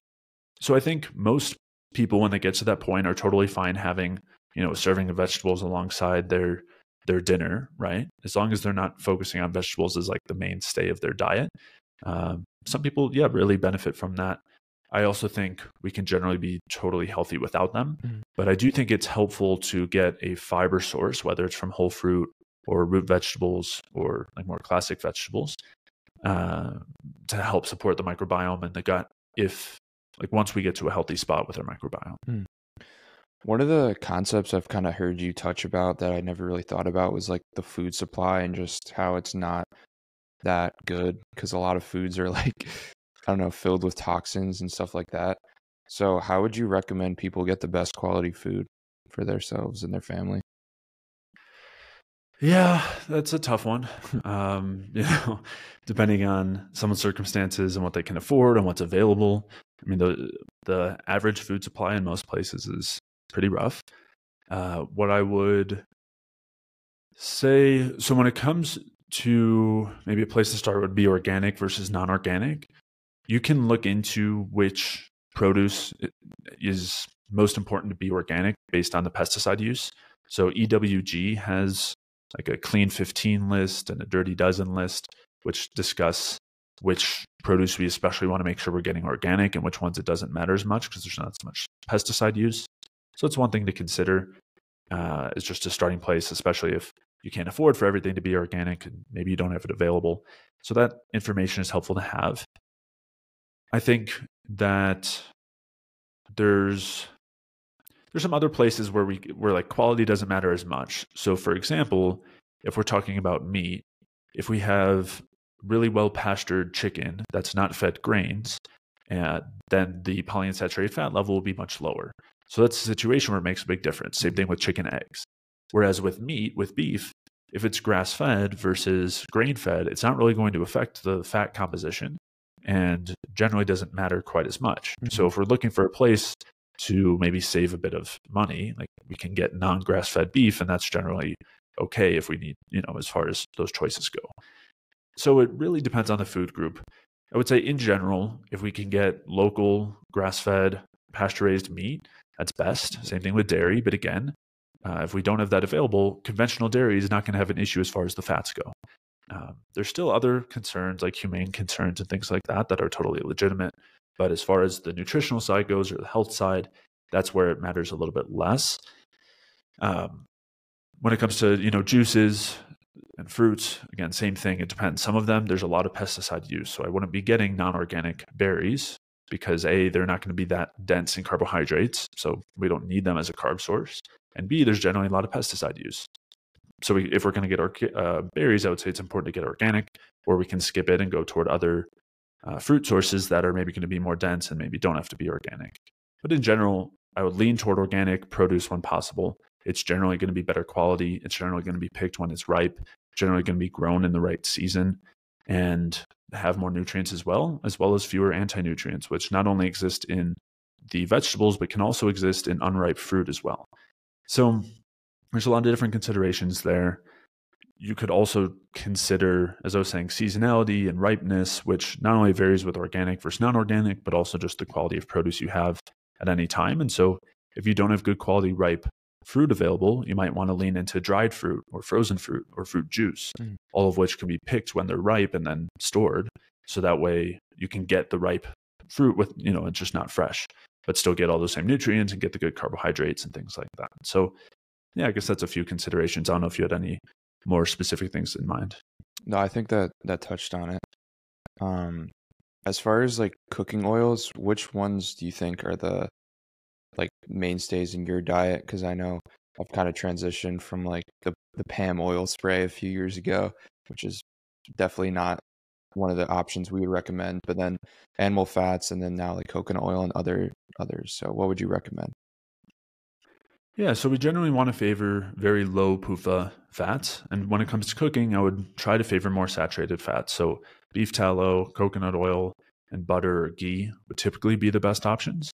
So I think most people, when they get to that point, are totally fine having, you know, a serving of vegetables alongside their their dinner, right? As long as they're not focusing on vegetables as like the mainstay of their diet. Um, some people, yeah, really benefit from that. I also think we can generally be totally healthy without them, mm-hmm. but I do think it's helpful to get a fiber source, whether it's from whole fruit or root vegetables or like more classic vegetables, uh, to help support the microbiome in the gut if, like, once we get to a healthy spot with our microbiome. Mm. One of the concepts I've kind of heard you touch about that I never really thought about was like the food supply and just how it's not that good, because a lot of foods are like, I don't know, filled with toxins and stuff like that. So how would you recommend people get the best quality food for themselves and their family? Yeah, that's a tough one. Um, you know, depending on someone's circumstances and what they can afford and what's available. I mean, the the average food supply in most places is pretty rough. Uh, what I would say, so when it comes to maybe a place to start would be organic versus non-organic. You can look into which produce is most important to be organic based on the pesticide use. So E W G has like a clean fifteen list and a dirty dozen list, which discuss which produce we especially want to make sure we're getting organic and which ones it doesn't matter as much because there's not so much pesticide use. So it's one thing to consider. Uh, it's just a starting place, especially if you can't afford for everything to be organic and maybe you don't have it available. So that information is helpful to have. I think that there's there's some other places where we where like quality doesn't matter as much. So for example, if we're talking about meat, if we have really well pastured chicken that's not fed grains, uh, then the polyunsaturated fat level will be much lower. So that's a situation where it makes a big difference. Same thing with chicken eggs. Whereas with meat, with beef, if it's grass-fed versus grain-fed, it's not really going to affect the fat composition and generally doesn't matter quite as much. Mm-hmm. So if we're looking for a place to maybe save a bit of money, like we can get non-grass-fed beef, and that's generally okay if we need, you know, as far as those choices go. So it really depends on the food group. I would say in general, if we can get local grass-fed, pasture-raised meat, that's best. Same thing with dairy. But again, uh, if we don't have that available, conventional dairy is not going to have an issue as far as the fats go. Um, there's still other concerns like humane concerns and things like that that are totally legitimate. But as far as the nutritional side goes or the health side, that's where it matters a little bit less. Um, when it comes to, you know, juices, and fruits. Again, same thing. It depends. Some of them, there's a lot of pesticide use. So I wouldn't be getting non-organic berries because A, they're not going to be that dense in carbohydrates. So we don't need them as a carb source. And B, there's generally a lot of pesticide use. So we, if we're going to get our uh, berries, I would say it's important to get organic, or we can skip it and go toward other uh, fruit sources that are maybe going to be more dense and maybe don't have to be organic. But in general, I would lean toward organic produce when possible. It's generally going to be better quality. It's generally going to be picked when it's ripe, generally going to be grown in the right season, and have more nutrients as well, as well as fewer anti-nutrients, which not only exist in the vegetables, but can also exist in unripe fruit as well. So there's a lot of different considerations there. You could also consider, as I was saying, seasonality and ripeness, which not only varies with organic versus non-organic, but also just the quality of produce you have at any time. And so if you don't have good quality ripe fruit available, you might want to lean into dried fruit or frozen fruit or fruit juice, mm. all of which can be picked when they're ripe and then stored. So that way you can get the ripe fruit with, you know, it's just not fresh, but still get all those same nutrients and get the good carbohydrates and things like that. So yeah, I guess that's a few considerations. I don't know if you had any more specific things in mind. No, I think that that touched on it. Um, as far as like cooking oils, which ones do you think are the like mainstays in your diet? Because I know I've kind of transitioned from like the, the P A M oil spray a few years ago, which is definitely not one of the options we would recommend, but then animal fats, and then now like coconut oil and other others. So what would you recommend? Yeah, so we generally want to favor very low P U F A fats. And when it comes to cooking, I would try to favor more saturated fats. So beef tallow, coconut oil, and butter or ghee would typically be the best options.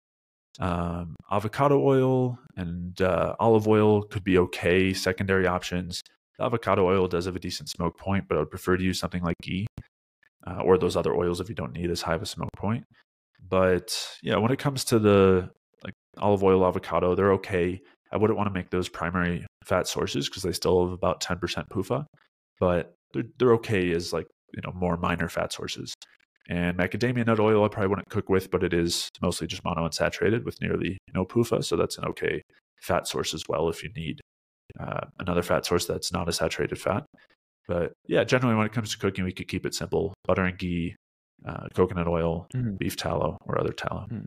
Um, avocado oil and uh, olive oil could be okay secondary options. The avocado oil does have a decent smoke point, but I would prefer to use something like ghee uh, or those other oils if you don't need as high of a smoke point. But yeah, when it comes to the like olive oil, avocado, they're okay. I wouldn't want to make those primary fat sources because they still have about ten percent P U F A, but they're, they're okay as like, you know, more minor fat sources. And macadamia nut oil, I probably wouldn't cook with, but it is mostly just monounsaturated with nearly no P U F A. So that's an okay fat source as well if you need uh, another fat source that's not a saturated fat. But yeah, generally when it comes to cooking, we could keep it simple. Butter and ghee, uh, coconut oil, mm. beef tallow, or other tallow. Mm.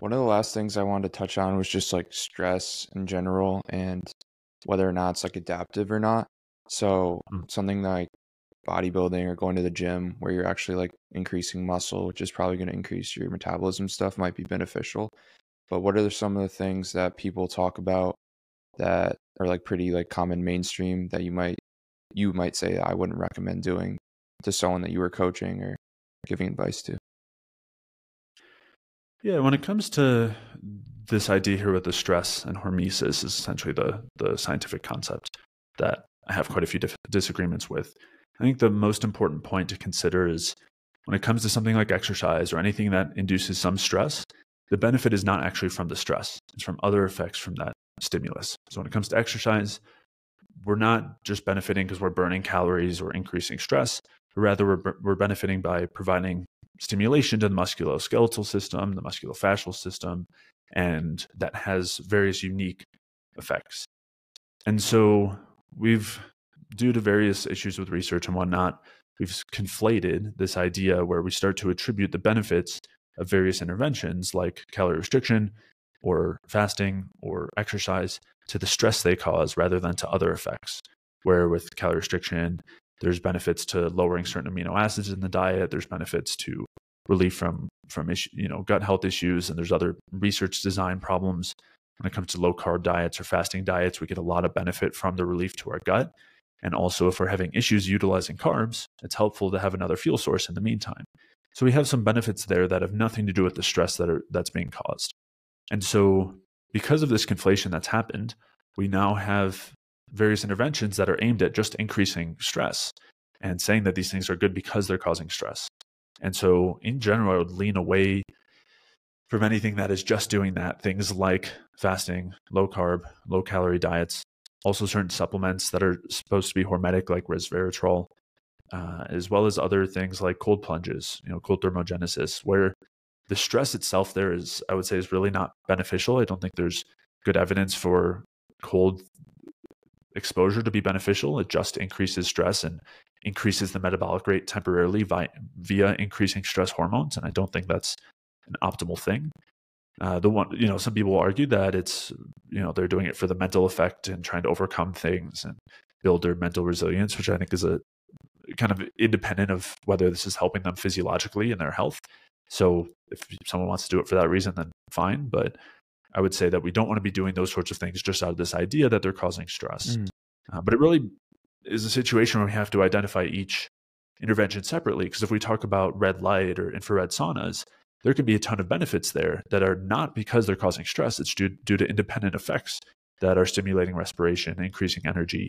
One of the last things I wanted to touch on was just like stress in general and whether or not it's like adaptive or not. So mm. something like bodybuilding or going to the gym where you're actually like increasing muscle, which is probably going to increase your metabolism stuff, might be beneficial. But what are some of the things that people talk about that are like pretty like common mainstream that you might, you might say I wouldn't recommend doing to someone that you were coaching or giving advice to? Yeah, when it comes to this idea here with the stress and hormesis is essentially the the scientific concept that I have quite a few dif- disagreements with. I think the most important point to consider is when it comes to something like exercise or anything that induces some stress, the benefit is not actually from the stress. It's from other effects from that stimulus. So when it comes to exercise, we're not just benefiting because we're burning calories or increasing stress. Rather, we're, we're benefiting by providing stimulation to the musculoskeletal system, the musculofacial system, and that has various unique effects. And so we've... due to various issues with research and whatnot, we've conflated this idea where we start to attribute the benefits of various interventions like calorie restriction or fasting or exercise to the stress they cause rather than to other effects. Where with calorie restriction, there's benefits to lowering certain amino acids in the diet, there's benefits to relief from, from issue, you know, gut health issues, and there's other research design problems. When it comes to low carb diets or fasting diets, we get a lot of benefit from the relief to our gut. And also, if we're having issues utilizing carbs, it's helpful to have another fuel source in the meantime. So we have some benefits there that have nothing to do with the stress that are, that's being caused. And so because of this conflation that's happened, we now have various interventions that are aimed at just increasing stress and saying that these things are good because they're causing stress. And so in general, I would lean away from anything that is just doing that. Things like fasting, low carb, low calorie diets. Also certain supplements that are supposed to be hormetic, like resveratrol, uh, as well as other things like cold plunges, you know, cold thermogenesis, where the stress itself there is, I would say, is really not beneficial. I don't think there's good evidence for cold exposure to be beneficial. It just increases stress and increases the metabolic rate temporarily via, via increasing stress hormones. And I don't think that's an optimal thing. Uh, the one, you know, some people argue that it's, you know, they're doing it for the mental effect and trying to overcome things and build their mental resilience, which I think is a kind of independent of whether this is helping them physiologically in their health. So if someone wants to do it for that reason, then fine. But I would say that we don't want to be doing those sorts of things just out of this idea that they're causing stress. Mm. Uh, but it really is a situation where we have to identify each intervention separately. Because if we talk about red light or infrared saunas, there can be a ton of benefits there that are not because they're causing stress. It's due, due to independent effects that are stimulating respiration, increasing energy,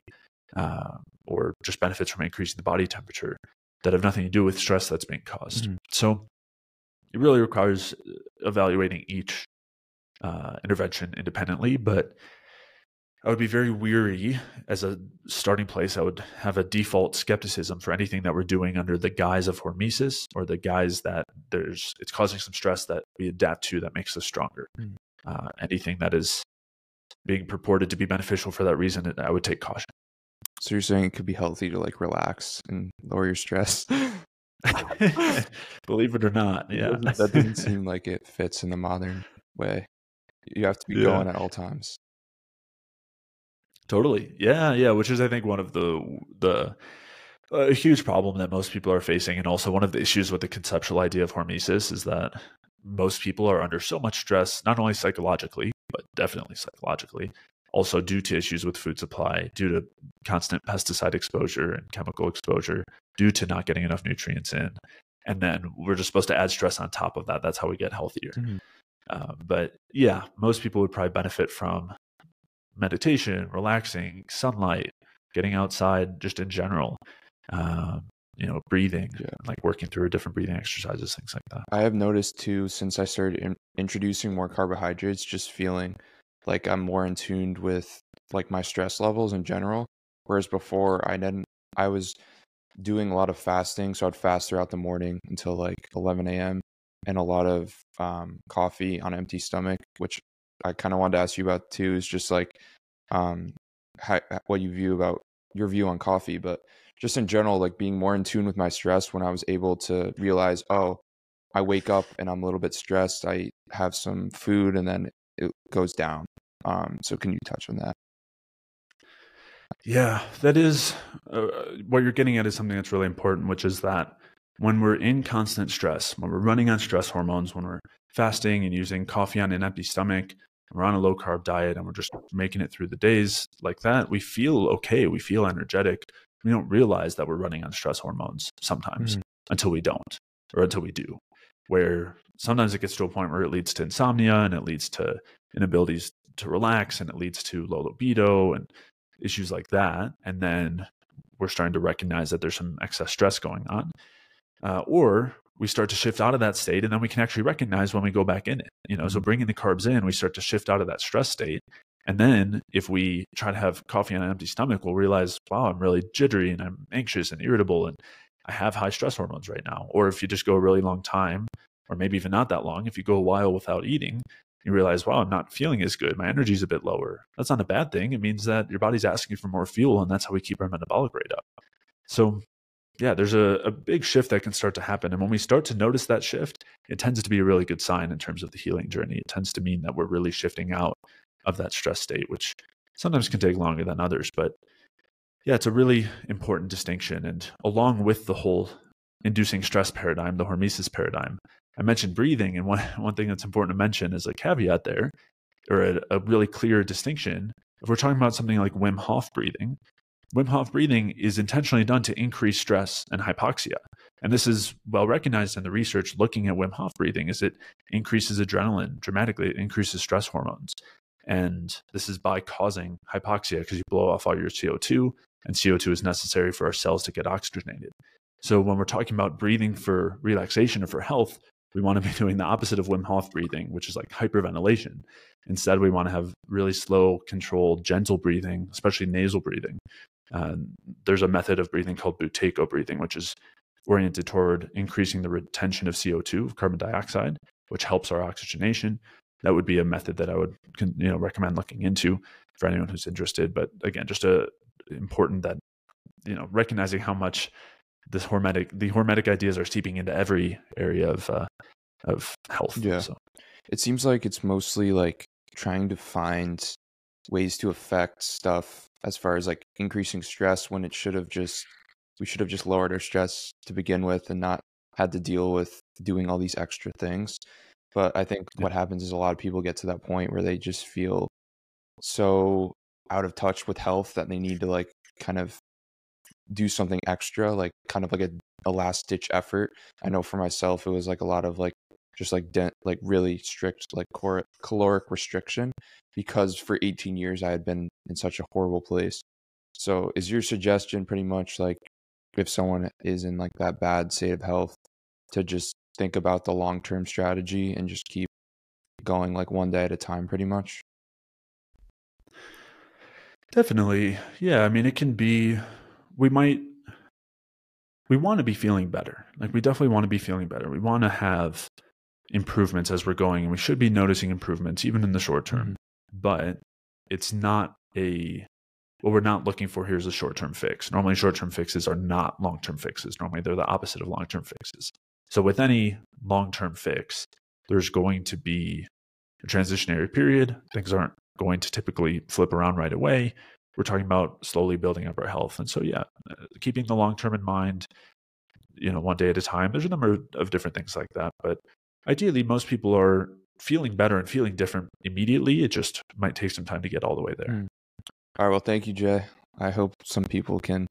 uh, or just benefits from increasing the body temperature that have nothing to do with stress that's being caused. Mm. So it really requires evaluating each uh, intervention independently, but I would be very weary as a starting place. I would have a default skepticism for anything that we're doing under the guise of hormesis or the guise that there's it's causing some stress that we adapt to that makes us stronger. Mm. Uh, anything that is being purported to be beneficial for that reason, I would take caution. So you're saying it could be healthy to like relax and lower your stress? Believe it or not, yeah. That doesn't seem like it fits in the modern way. You have to be yeah. going at all times. Totally. Yeah. Yeah. Which is, I think, one of the, the uh, huge problem that most people are facing. And also one of the issues with the conceptual idea of hormesis is that most people are under so much stress, not only psychologically, but definitely psychologically, also due to issues with food supply, due to constant pesticide exposure and chemical exposure, due to not getting enough nutrients in. And then we're just supposed to add stress on top of that. That's how we get healthier. Mm-hmm. uh, but yeah, most people would probably benefit from meditation, relaxing, sunlight, getting outside, just in general, um, you know, breathing, yeah. like working through different breathing exercises, things like that. I have noticed too, since I started in introducing more carbohydrates, just feeling like I'm more in tune with like my stress levels in general. Whereas before I didn't, I was doing a lot of fasting. So I'd fast throughout the morning until like eleven a m and a lot of um, coffee on an empty stomach, which I kind of wanted to ask you about too, is just like um, how, what you view about your view on coffee, but just in general, like being more in tune with my stress when I was able to realize, oh, I wake up and I'm a little bit stressed. I have some food and then it goes down. Um, so can you touch on that? Yeah, that is uh, what you're getting at is something that's really important, which is that when we're in constant stress, when we're running on stress hormones, when we're fasting and using coffee on an empty stomach, we're on a low carb diet and we're just making it through the days like that, we feel okay. We feel energetic. We don't realize that we're running on stress hormones sometimes mm-hmm. until we don't, or until we do, where sometimes it gets to a point where it leads to insomnia and it leads to inabilities to relax and it leads to low libido and issues like that. And then we're starting to recognize that there's some excess stress going on. Uh, or we start to shift out of that state, and then we can actually recognize when we go back in it, you know, so bringing the carbs in, we start to shift out of that stress state. And then if we try to have coffee on an empty stomach, we'll realize, wow, I'm really jittery and I'm anxious and irritable and I have high stress hormones right now. Or if you just go a really long time, or maybe even not that long, if you go a while without eating, you realize, wow, I'm not feeling as good. My energy's a bit lower. That's not a bad thing. It means that your body's asking for more fuel, and that's how we keep our metabolic rate up. So yeah, there's a, a big shift that can start to happen. And when we start to notice that shift, it tends to be a really good sign in terms of the healing journey. It tends to mean that we're really shifting out of that stress state, which sometimes can take longer than others. But yeah, it's a really important distinction. And along with the whole inducing stress paradigm, the hormesis paradigm, I mentioned breathing. And one, one thing that's important to mention is a caveat there, or a, a really clear distinction. If we're talking about something like Wim Hof breathing, Wim Hof breathing is intentionally done to increase stress and hypoxia. And this is well recognized in the research looking at Wim Hof breathing, is it increases adrenaline dramatically, it increases stress hormones. And this is by causing hypoxia because you blow off all your C O two, and C O two is necessary for our cells to get oxygenated. So when we're talking about breathing for relaxation or for health, we want to be doing the opposite of Wim Hof breathing, which is like hyperventilation. Instead, we want to have really slow, controlled, gentle breathing, especially nasal breathing. Uh, there's a method of breathing called Buteyko breathing, which is oriented toward increasing the retention of C O two, of carbon dioxide, which helps our oxygenation. That would be a method that I would you know, recommend looking into for anyone who's interested. But again, just a important that, you know, recognizing how much this hormetic, the hormetic ideas are seeping into every area of, uh, of health. Yeah. So it seems like it's mostly like trying to find ways to affect stuff as far as like increasing stress when it should have just, we should have just lowered our stress to begin with and not had to deal with doing all these extra things. But I think yeah. what happens is a lot of people get to that point where they just feel so out of touch with health that they need to like kind of do something extra, like kind of like a, a last ditch effort. I know for myself, it was like a lot of like, just like dent, like really strict, like core, caloric restriction, because for eighteen years, I had been in such a horrible place. So is your suggestion pretty much like, if someone is in like that bad state of health, to just think about the long-term strategy and just keep going like one day at a time pretty much? Definitely. Yeah. I mean, it can be, we might, we want to be feeling better. Like we definitely want to be feeling better. We want to have improvements as we're going, and we should be noticing improvements even in the short term, but it's not a, what we're not looking for here is a short-term fix. Normally short-term fixes are not long-term fixes. Normally they're the opposite of long-term fixes. So with any long-term fix, there's going to be a transitionary period. Things aren't going to typically flip around right away. We're talking about slowly building up our health. And so, yeah, keeping the long-term in mind, you know, one day at a time, there's a number of different things like that. But ideally, most people are feeling better and feeling different immediately. It just might take some time to get all the way there. Mm. All right. Well, thank you, Jay. I hope some people can,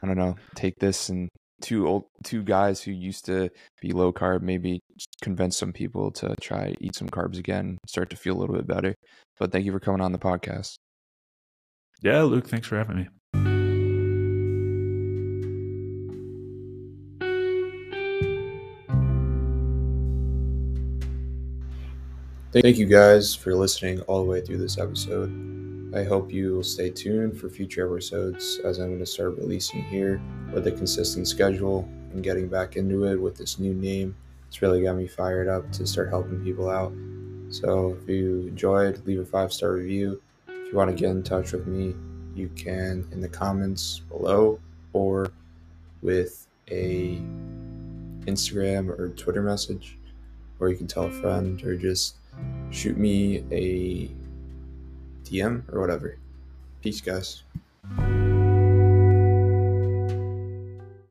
I don't know, take this, and two old, two guys who used to be low carb, maybe convince some people to try eat some carbs again, start to feel a little bit better. But thank you for coming on the podcast. Yeah, Luke, thanks for having me. Thank you guys for listening all the way through this episode. I hope you will stay tuned for future episodes, as I'm going to start releasing here with a consistent schedule and getting back into it with this new name. It's really got me fired up to start helping people out. So if you enjoyed, leave a five-star review. If you want to get in touch with me, you can in the comments below, or with a Instagram or Twitter message, or you can tell a friend, or just shoot me a D M or whatever. Peace, guys.